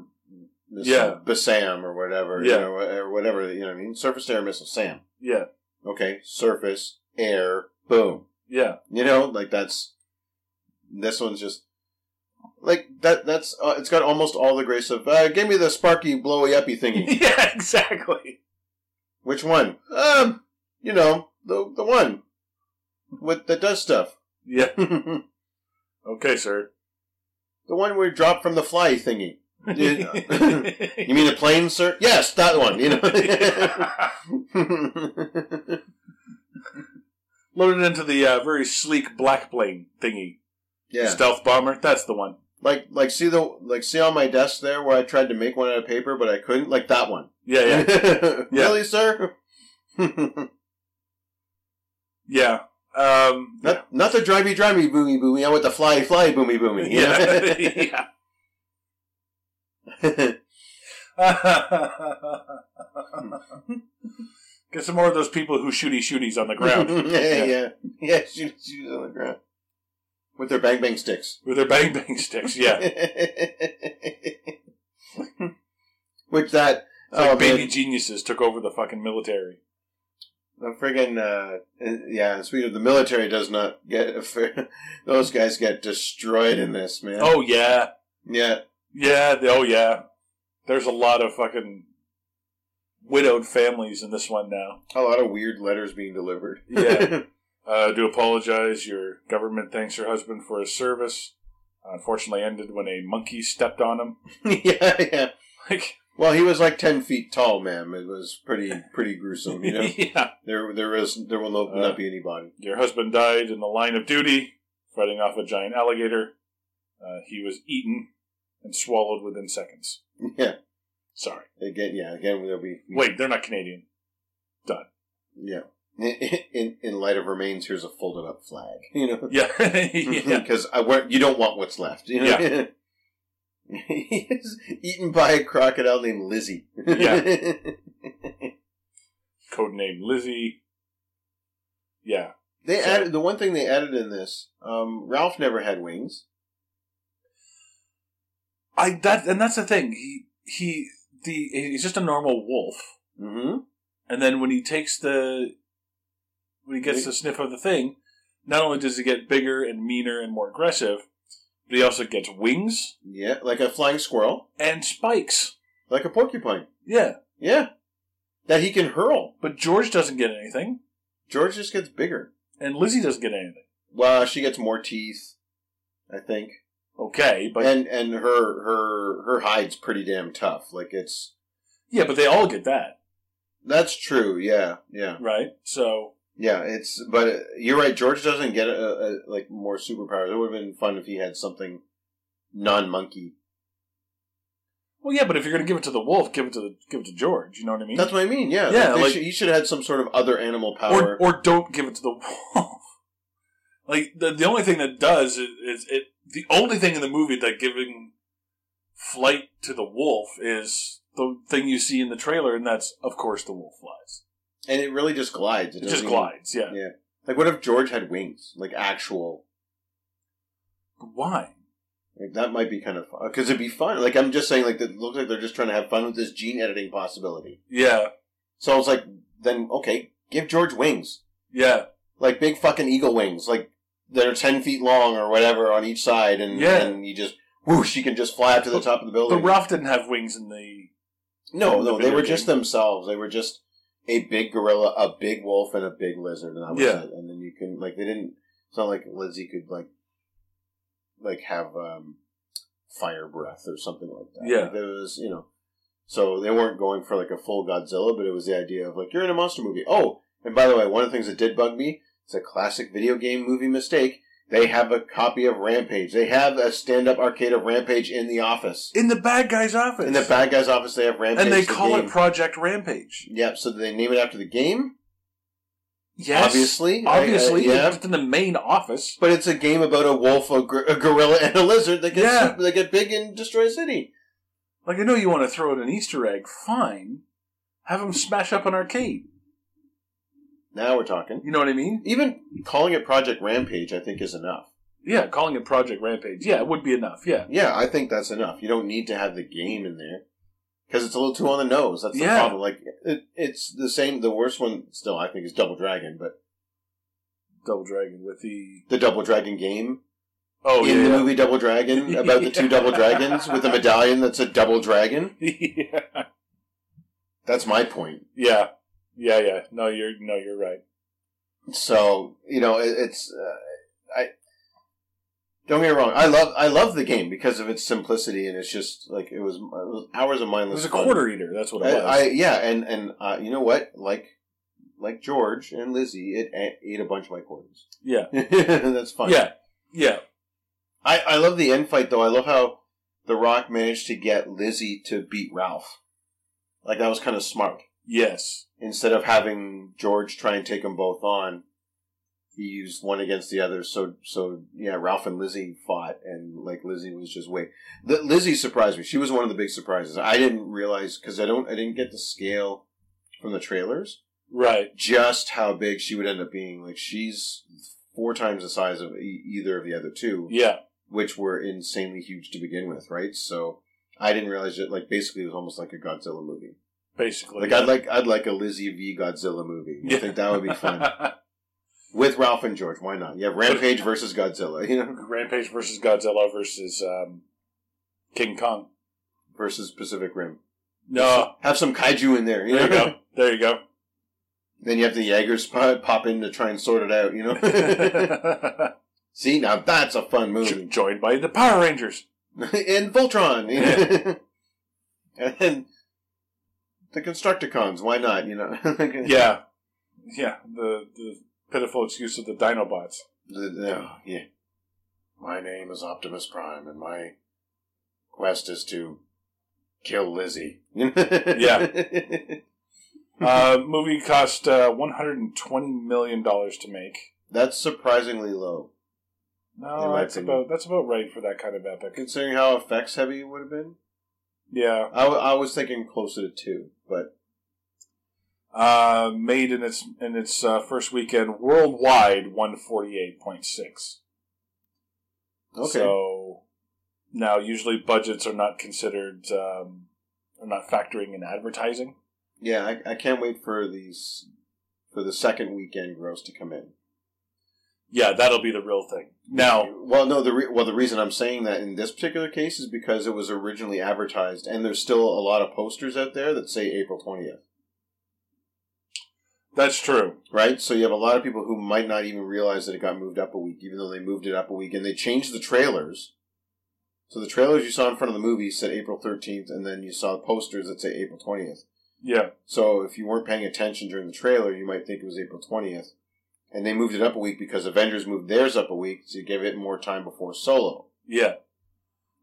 missile, BASAM or whatever, you know, or whatever, you know what I mean? Surface to air missile, SAM. Yeah. Okay, surface, air, boom. Yeah. You know, like that's... This one's just... Like, that's... it's got almost all the grace of, give me the sparky, blowy-uppy thingy. Yeah, exactly. Which one? You know, the one. That does stuff. Yeah. Okay, sir. The one where you drop from the fly thingy. You mean a plane, sir? Yes, that one, you know. Loaded into the very sleek black plane thingy. Yeah. Stealth bomber, that's the one. Like see on my desk there where I tried to make one out of paper but I couldn't? Like that one. Yeah. Really, sir? Yeah. Not the drivey boomy boomy, I want the fly boomy boomy. Yeah. Yeah. Get some more of those people who shooties on the ground. Yeah, shooties on the ground with their bang bang sticks. Yeah. Which that baby geniuses took over the fucking military. The friggin' Speaking of the military, does not get those guys get destroyed in this, man. Oh yeah. Yeah, there's a lot of fucking widowed families in this one now. A lot of weird letters being delivered. Yeah. Do apologize. Your government thanks her husband for his service. Unfortunately ended when a monkey stepped on him. Yeah. Well, he was like 10 feet tall, ma'am. It was pretty gruesome, you know? Yeah. There will not be any body. Your husband died in the line of duty. fighting off a giant alligator. He was eaten and swallowed within seconds. Yeah. Sorry. Again, there'll be... Wait, they're not Canadian. Done. Yeah. In light of remains, here's a folded up flag. You know? Yeah. Because you don't want what's left. You know? Yeah. He's eaten by a crocodile named Lizzie. Yeah. Codename Lizzie. Yeah. Added the one thing they added in this, Ralph never had wings. That's the thing. He's just a normal wolf. Mm-hmm. And then when he gets the sniff of the thing, not only does he get bigger and meaner and more aggressive, but he also gets wings. Yeah, like a flying squirrel. And spikes. Like a porcupine. Yeah. Yeah. That he can hurl. But George doesn't get anything. George just gets bigger. And Lizzie doesn't get anything. Well, she gets more teeth, I think. Okay, but... And her hide's pretty damn tough. Like, it's... Yeah, but they all get that. That's true, yeah. Right, so... Yeah, it's... But you're right, George doesn't get, a more superpowers. It would have been fun if he had something non-monkey. Well, yeah, but if you're going to give it to the wolf, give it to George, you know what I mean? That's what I mean, yeah. Yeah, like he should have had some sort of other animal power. Or don't give it to the wolf. Like, the only thing that does is it... The only thing in the movie that giving flight to the wolf is the thing you see in the trailer, and that's, of course, the wolf flies. And it really just glides. It just glides, yeah. Yeah. Like, what if George had wings? Like, actual... Why? Like, that might be kind of fun. Because it'd be fun. Like, I'm just saying, like, it looks like they're just trying to have fun with this gene editing possibility. Yeah. So I was like, then, okay, give George wings. Yeah. Like, big fucking eagle wings. Like... That are 10 feet long or whatever on each side, and you just whoosh, you can just fly up to the top of the building. But Ralph didn't have wings in the. No, they were just themselves. They were just a big gorilla, a big wolf, and a big lizard, and that was it. And then you can like they didn't. It's not like Lizzie could like have fire breath or something like that. Yeah, like it was so they weren't going for like a full Godzilla, but it was the idea of like you're in a monster movie. Oh, and by the way, one of the things that did bug me. It's a classic video game movie mistake. They have a copy of Rampage. They have a stand-up arcade of Rampage in the office. In the bad guy's office. In the bad guy's office, they have Rampage. And they call it Project Rampage. Yep, so they name it after the game. Yes. Obviously. Yeah. It's in the main office. But it's a game about a wolf, a gorilla, and a lizard that get big and destroy a city. Like, I know you want to throw in an Easter egg. Fine. Have them smash up an arcade. Now we're talking. You know what I mean? Even calling it Project Rampage, I think, is enough. Yeah, calling it Project Rampage. Yeah, it would be enough, yeah. Yeah, I think that's enough. You don't need to have the game in there. Because it's a little too on the nose. That's the problem. Like, it's the same, the worst one still, I think, is Double Dragon, but... Double Dragon with the... The Double Dragon game. Oh, yeah. In the movie Double Dragon, about the two Double Dragons, with a medallion that's a Double Dragon. Yeah. That's my point. Yeah. Yeah. No, you're right. So it's. I don't get me wrong. I love the game because of its simplicity, and it's just like it was hours of mindless. It was a quarter eater. That's what it was. And you know what? Like George and Lizzie, it ate a bunch of my quarters. Yeah, that's fine. Yeah. I love the end fight though. I love how The Rock managed to get Lizzie to beat Ralph. Like that was kind of smart. Yes. Instead of having George try and take them both on, he used one against the other. So yeah, Ralph and Lizzie fought, and like Lizzie was just way. Lizzie surprised me. She was one of the big surprises. I didn't realize because I didn't get the scale from the trailers. Right. Just how big she would end up being. Like she's 4 times the size of either of the other two. Yeah. Which were insanely huge to begin with, right? So I didn't realize it. Like basically, it was almost like a Godzilla movie. Basically. Like, yeah. I'd like a Lizzie v. Godzilla movie. I think that would be fun. With Ralph and George. Why not? Yeah, Rampage versus Godzilla. Rampage versus Godzilla versus King Kong. Versus Pacific Rim. No. Have some kaiju in there. There you go. Then you have the Jaegers pop in to try and sort it out, See, now that's a fun movie. Joined by the Power Rangers. And Voltron. And then... The Constructicons, why not, Yeah. Yeah, the pitiful excuse of the Dinobots. Yeah. My name is Optimus Prime, and my quest is to kill Lizzie. Yeah. Movie cost $120 million to make. That's surprisingly low. No, that's about right for that kind of epic. Considering how effects heavy it would have been? Yeah. I was thinking closer to 2, but... made in its first weekend worldwide, 148.6. Okay. So, now usually budgets are not considered, are not factoring in advertising. Yeah, I can't wait for the second weekend gross to come in. Yeah, that'll be the real thing. Now, well, no, the reason I'm saying that in this particular case is because it was originally advertised, and there's still a lot of posters out there that say April 20th. That's true. Right? So you have a lot of people who might not even realize that it got moved up a week, even though they moved it up a week, and they changed the trailers. So the trailers you saw in front of the movie said April 13th, and then you saw posters that say April 20th. Yeah. So if you weren't paying attention during the trailer, you might think it was April 20th. And they moved it up a week because Avengers moved theirs up a week, so you gave it more time before Solo. Yeah.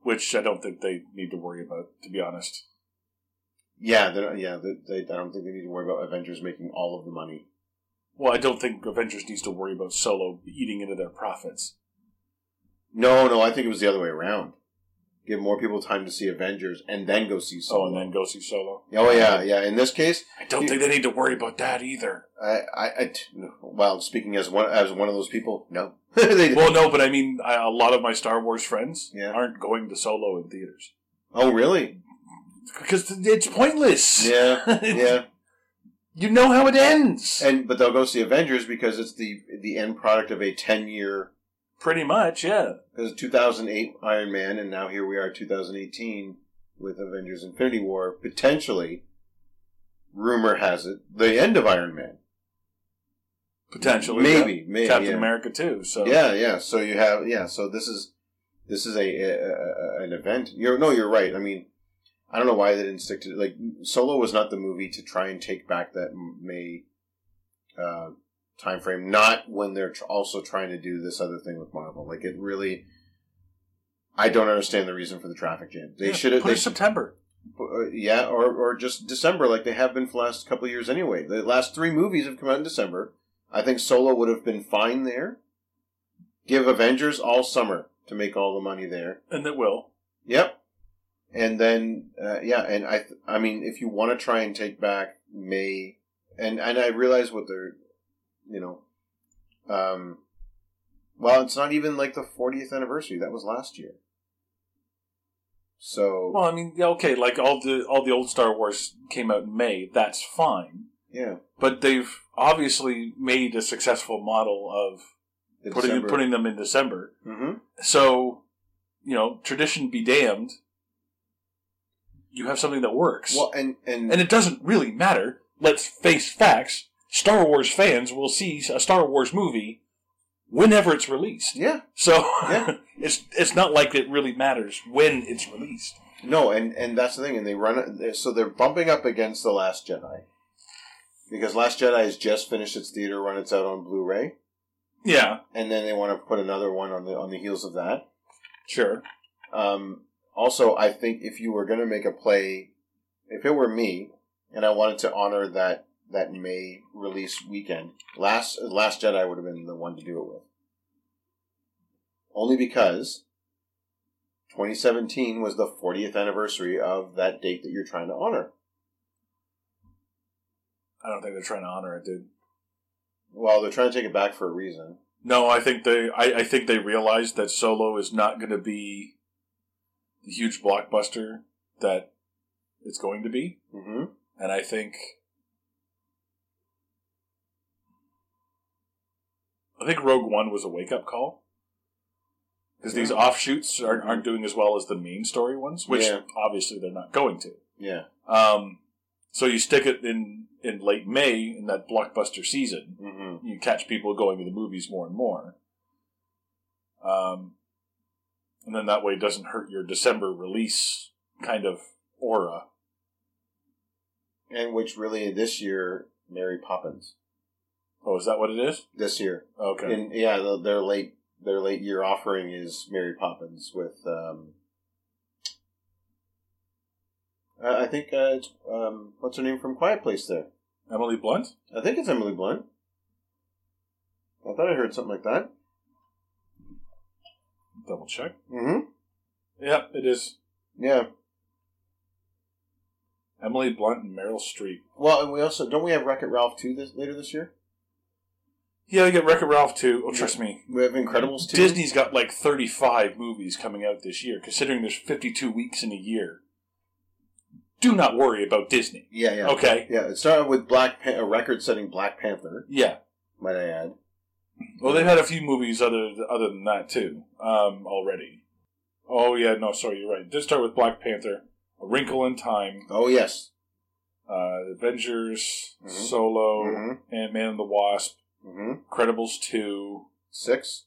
Which I don't think they need to worry about, to be honest. Yeah, I don't think they need to worry about Avengers making all of the money. Well, I don't think Avengers needs to worry about Solo eating into their profits. No, I think it was the other way around. Give more people time to see Avengers and then go see Solo. Oh, yeah. In this case... I don't think they need to worry about that either. Well, speaking as one of those people, no. Well, no, but I mean, a lot of my Star Wars friends aren't going to Solo in theaters. Oh, really? Because it's pointless. Yeah. You know how it ends. But they'll go see Avengers because it's the end product of a 10-year... Pretty much, yeah. Because 2008 Iron Man, and now here we are 2018 with Avengers Infinity War, potentially, rumor has it, the end of Iron Man. Potentially. Maybe. Captain America too. So. Yeah. So you have, so this is an event. You're right. I mean, I don't know why they didn't stick to it. Like, Solo was not the movie to try and take back that May... time frame, not when they're also trying to do this other thing with Marvel. Like, it really... I don't understand the reason for the traffic jam. They should have... Push September. Yeah, or just December, like they have been for the last couple of years anyway. The last 3 movies have come out in December. I think Solo would have been fine there. Give Avengers all summer to make all the money there. And it will. Yep. And then, and I mean, if you want to try and take back May... And I realize what they're... well, it's not even like the 40th anniversary. That was last year. So, well, I mean, okay, like all the old Star Wars came out in May. That's fine. Yeah, but they've obviously made a successful model of putting them in December. Mm-hmm. So, tradition be damned. You have something that works. Well, and it doesn't really matter. Let's face facts. Star Wars fans will see a Star Wars movie whenever it's released. Yeah. So it's not like it really matters when it's released. No, and that's the thing. And they they're bumping up against The Last Jedi. Because Last Jedi has just finished its theater run. It's out on Blu-ray. Yeah. And then they want to put another one on the heels of that. Sure. Also, I think if you were going to make a play, if it were me, and I wanted to honor that May release weekend, Last Jedi would have been the one to do it with. Only because 2017 was the 40th anniversary of that date that you're trying to honor. I don't think they're trying to honor it, dude. Well, they're trying to take it back for a reason. No, I think they realized that Solo is not going to be the huge blockbuster that it's going to be. Mm-hmm. And I think... Rogue One was a wake-up call. Because these offshoots aren't doing as well as the main story ones, which obviously they're not going to. Yeah. So you stick it in late May in that blockbuster season. Mm-hmm. You catch people going to the movies more and more. And then that way it doesn't hurt your December release kind of aura. And which really this year, Mary Poppins. Oh, is that what it is? This year. Okay. They're late. their late year offering is Mary Poppins with, I think, it's, what's her name from Quiet Place there? Emily Blunt? I think it's Emily Blunt. I thought I heard something like that. Double check. Mm-hmm. Yep, it is. Yeah. Emily Blunt and Meryl Streep. Well, and we also... Don't we have Wreck-It Ralph 2 later this year? Yeah, we get Wreck-It Ralph 2. Oh, trust me. We have Incredibles 2. Disney's got like 35 movies coming out this year, considering there's 52 weeks in a year. Do not worry about Disney. Yeah, yeah. Okay? Yeah, it started with a record-setting Black Panther. Yeah. Might I add. Well, they've had a few movies other than that, too, already. Oh, yeah, no, sorry, you're right. Did start with Black Panther, A Wrinkle in Time. Oh, yes. Avengers, mm-hmm. Solo, mm-hmm. Ant-Man and the Wasp, mm-hmm. Incredibles 2. 6.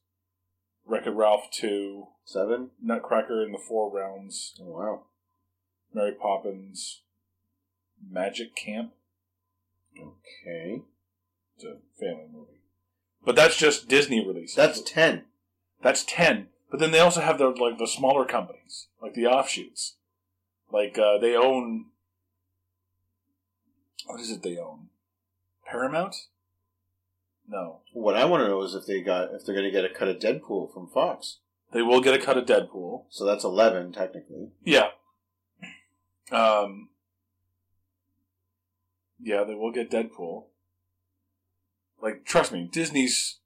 Wreck-It Ralph 2. 7. Nutcracker in the Four Realms. Oh, wow. Mary Poppins. Magic Camp. Okay. It's a family movie. But that's just Disney releases. That's 10. But then they also have the smaller companies, like the offshoots. Like, they own... What is it they own? Paramount? No. What I want to know is if they're going to get a cut of Deadpool from Fox. They will get a cut of Deadpool. So that's 11, technically. Yeah. Yeah, they will get Deadpool. Like, trust me, Disney's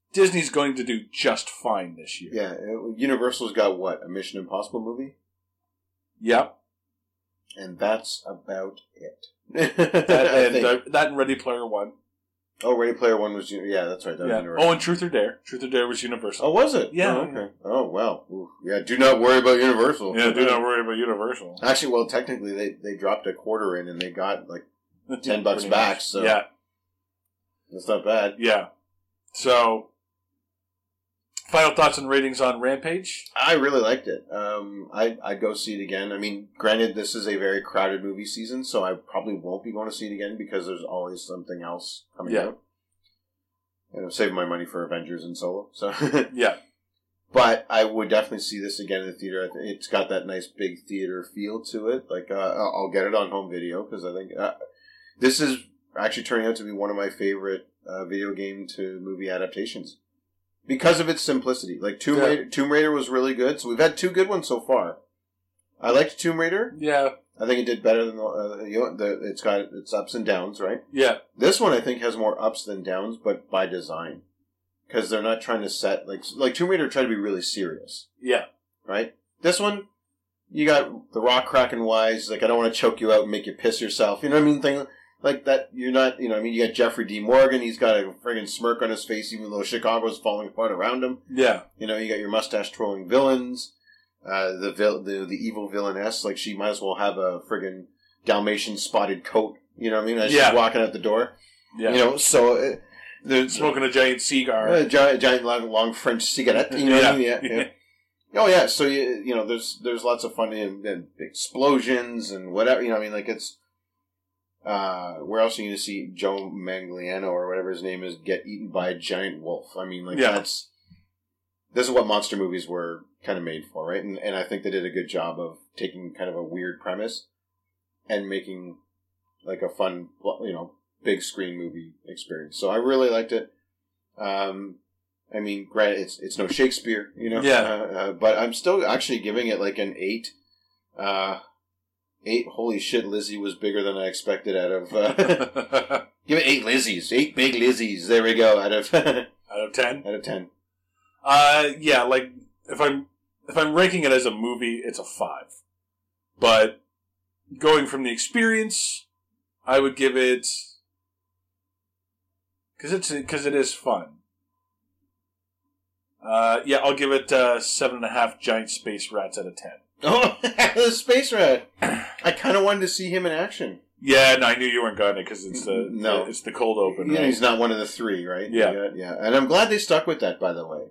going to do just fine this year. Yeah, Universal's got what? A Mission Impossible movie? Yep. And that's about it. That and Ready Player One. Oh, Ready Player One was... Yeah, that's right. That was Universal. Oh, and Truth or Dare. Truth or Dare was Universal. Oh, was it? Yeah. Oh, okay. Oh, wow. Oof. Yeah, do not worry about Universal. Yeah, do not worry about Universal. Actually, well, technically, they dropped a quarter in and they got, like, $10 back, much. So... Yeah. That's not bad. Yeah. So, final thoughts and ratings on Rampage? I really liked it. I'd go see it again. I mean, granted, this is a very crowded movie season, so I probably won't be going to see it again because there's always something else coming out. And I'm saving my money for Avengers and Solo. So yeah. But I would definitely see this again in the theater. It's got that nice big theater feel to it. Like, I'll get it on home video because I think this is... actually turning out to be one of my favorite video game to movie adaptations because of its simplicity. Like Tomb Raider was really good, so we've had two good ones so far. I liked Tomb Raider. Yeah, I think it did better than it's got its ups and downs, right? Yeah, this one I think has more ups than downs, but by design, because they're not trying to set like Tomb Raider tried to be really serious. Yeah, right. This one. You got the rock cracking wise. Like I don't want to choke you out and make you piss yourself. You know what I mean? Thing. Like that, you're not, you know, I mean, you got Jeffrey Dean Morgan, he's got a friggin' smirk on his face, even though Chicago's falling apart around him. Yeah. You know, you got your mustache-twirling villains, the evil villainess, like she might as well have a friggin' Dalmatian spotted coat, you know what I mean, as she's walking out the door. Yeah. You know, so... they're smoking a giant cigar. A giant long French cigarette, you know what I mean? Yeah. Oh, yeah, so, you know, there's lots of fun and explosions and whatever, you know, I mean, like, it's... where else are you going to see Joe Manganiello or whatever his name is get eaten by a giant wolf? I mean, like, this is what monster movies were kind of made for, right? And I think they did a good job of taking kind of a weird premise and making, like, a fun, you know, big screen movie experience. So I really liked it. I mean, granted, it's no Shakespeare, you know? Yeah. But I'm still actually giving it, like, an 8. 8, holy shit, Lizzie was bigger than I expected out of... give it 8 Lizzies. 8 big Lizzies. There we go. Out of... out of 10? Out of 10. Yeah, like, if I'm ranking it as a movie, it's a 5. But going from the experience, I would give it... Because it is fun. Yeah, I'll give it 7.5 giant space rats out of 10. Oh, the space rat! I kind of wanted to see him in action. Yeah, no, I knew you weren't going to because it's the cold open. Yeah, right? He's not one of the three, right? Yeah. And I'm glad they stuck with that, by the way.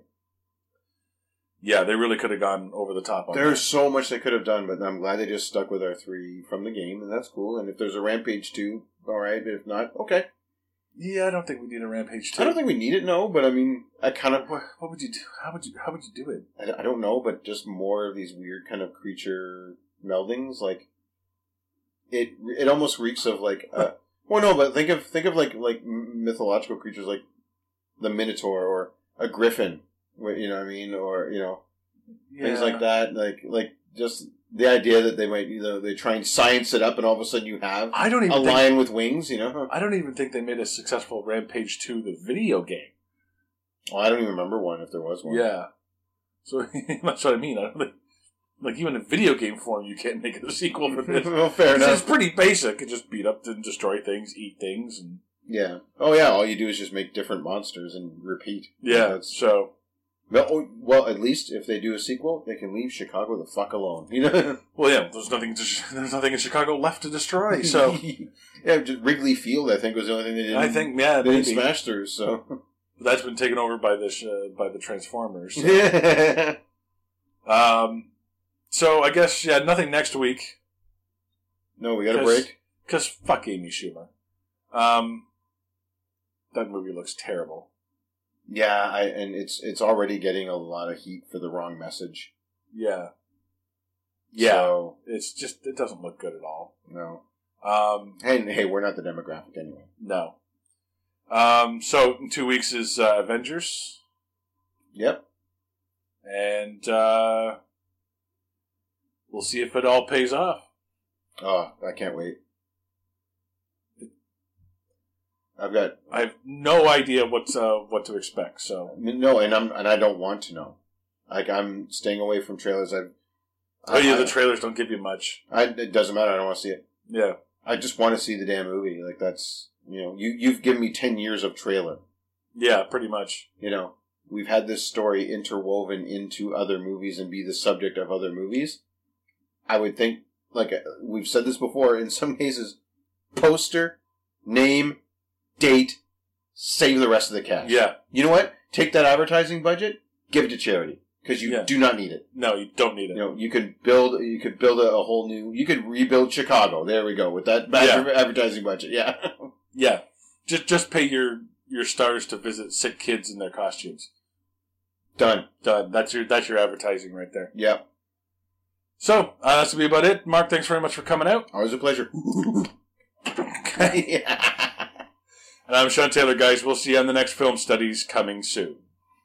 Yeah, they really could have gone over the top on that. There's so much they could have done, but I'm glad they just stuck with our three from the game, and that's cool. And if there's a Rampage 2, all right. If not, okay. Yeah, I don't think we need a Rampage 2. I don't think we need it, no, but I mean, I kind of... What would you do? How would you do it? I don't know, but just more of these weird kind of creature meldings, like... It almost reeks of, like... well, no, but think of like mythological creatures like the Minotaur or a griffin, you know what I mean? Or, you know, yeah. Things like that. Like just... The idea that they might, you know, they try and science it up and all of a sudden you have a lion with wings, you know? I don't even think they made a successful Rampage 2, the video game. Well, I don't even remember one, if there was one. Yeah. So, that's what I mean. I don't think, like, even in video game form, you can't make a sequel for this. Well, fair enough. It's pretty basic. It just beat up and destroy things, eat things. And... Yeah. Oh, yeah, all you do is just make different monsters and repeat. Yeah, that's... so... Well, at least if they do a sequel, they can leave Chicago the fuck alone. You know? Well, yeah, there's nothing in Chicago left to destroy. So, yeah, just Wrigley Field, I think, was the only thing they didn't. I think, yeah, they didn't smash through. So that's been taken over by the Transformers. So. So I guess nothing next week. No, we got a break because fuck Amy Schumer. That movie looks terrible. Yeah, and it's already getting a lot of heat for the wrong message. Yeah. Yeah. So, it doesn't look good at all. No. And hey, we're not the demographic anyway. No. So, in 2 weeks is Avengers. Yep. And we'll see if it all pays off. Oh, I can't wait. I have no idea what to expect. So no, and I don't want to know. Like I'm staying away from trailers. The trailers don't give you much. It doesn't matter. I don't want to see it. Yeah, I just want to see the damn movie. Like that's you've given me 10 years of trailer. Yeah, pretty much. You know, we've had this story interwoven into other movies and be the subject of other movies. I would think, like we've said this before, in some cases, poster, name. Date, save the rest of the cash. Yeah. You know what? Take that advertising budget, give it to charity. Because you do not need it. No, you don't need it. You know, you could build a whole new... You could rebuild Chicago. There we go. With that advertising budget. Yeah. Yeah. Just pay your stars to visit sick kids in their costumes. Done. That's your advertising right there. Yeah. So, that's going to be about it. Mark, thanks very much for coming out. Always a pleasure. Yeah. And I'm Sean Taylor, guys. We'll see you on the next Film Studies coming soon.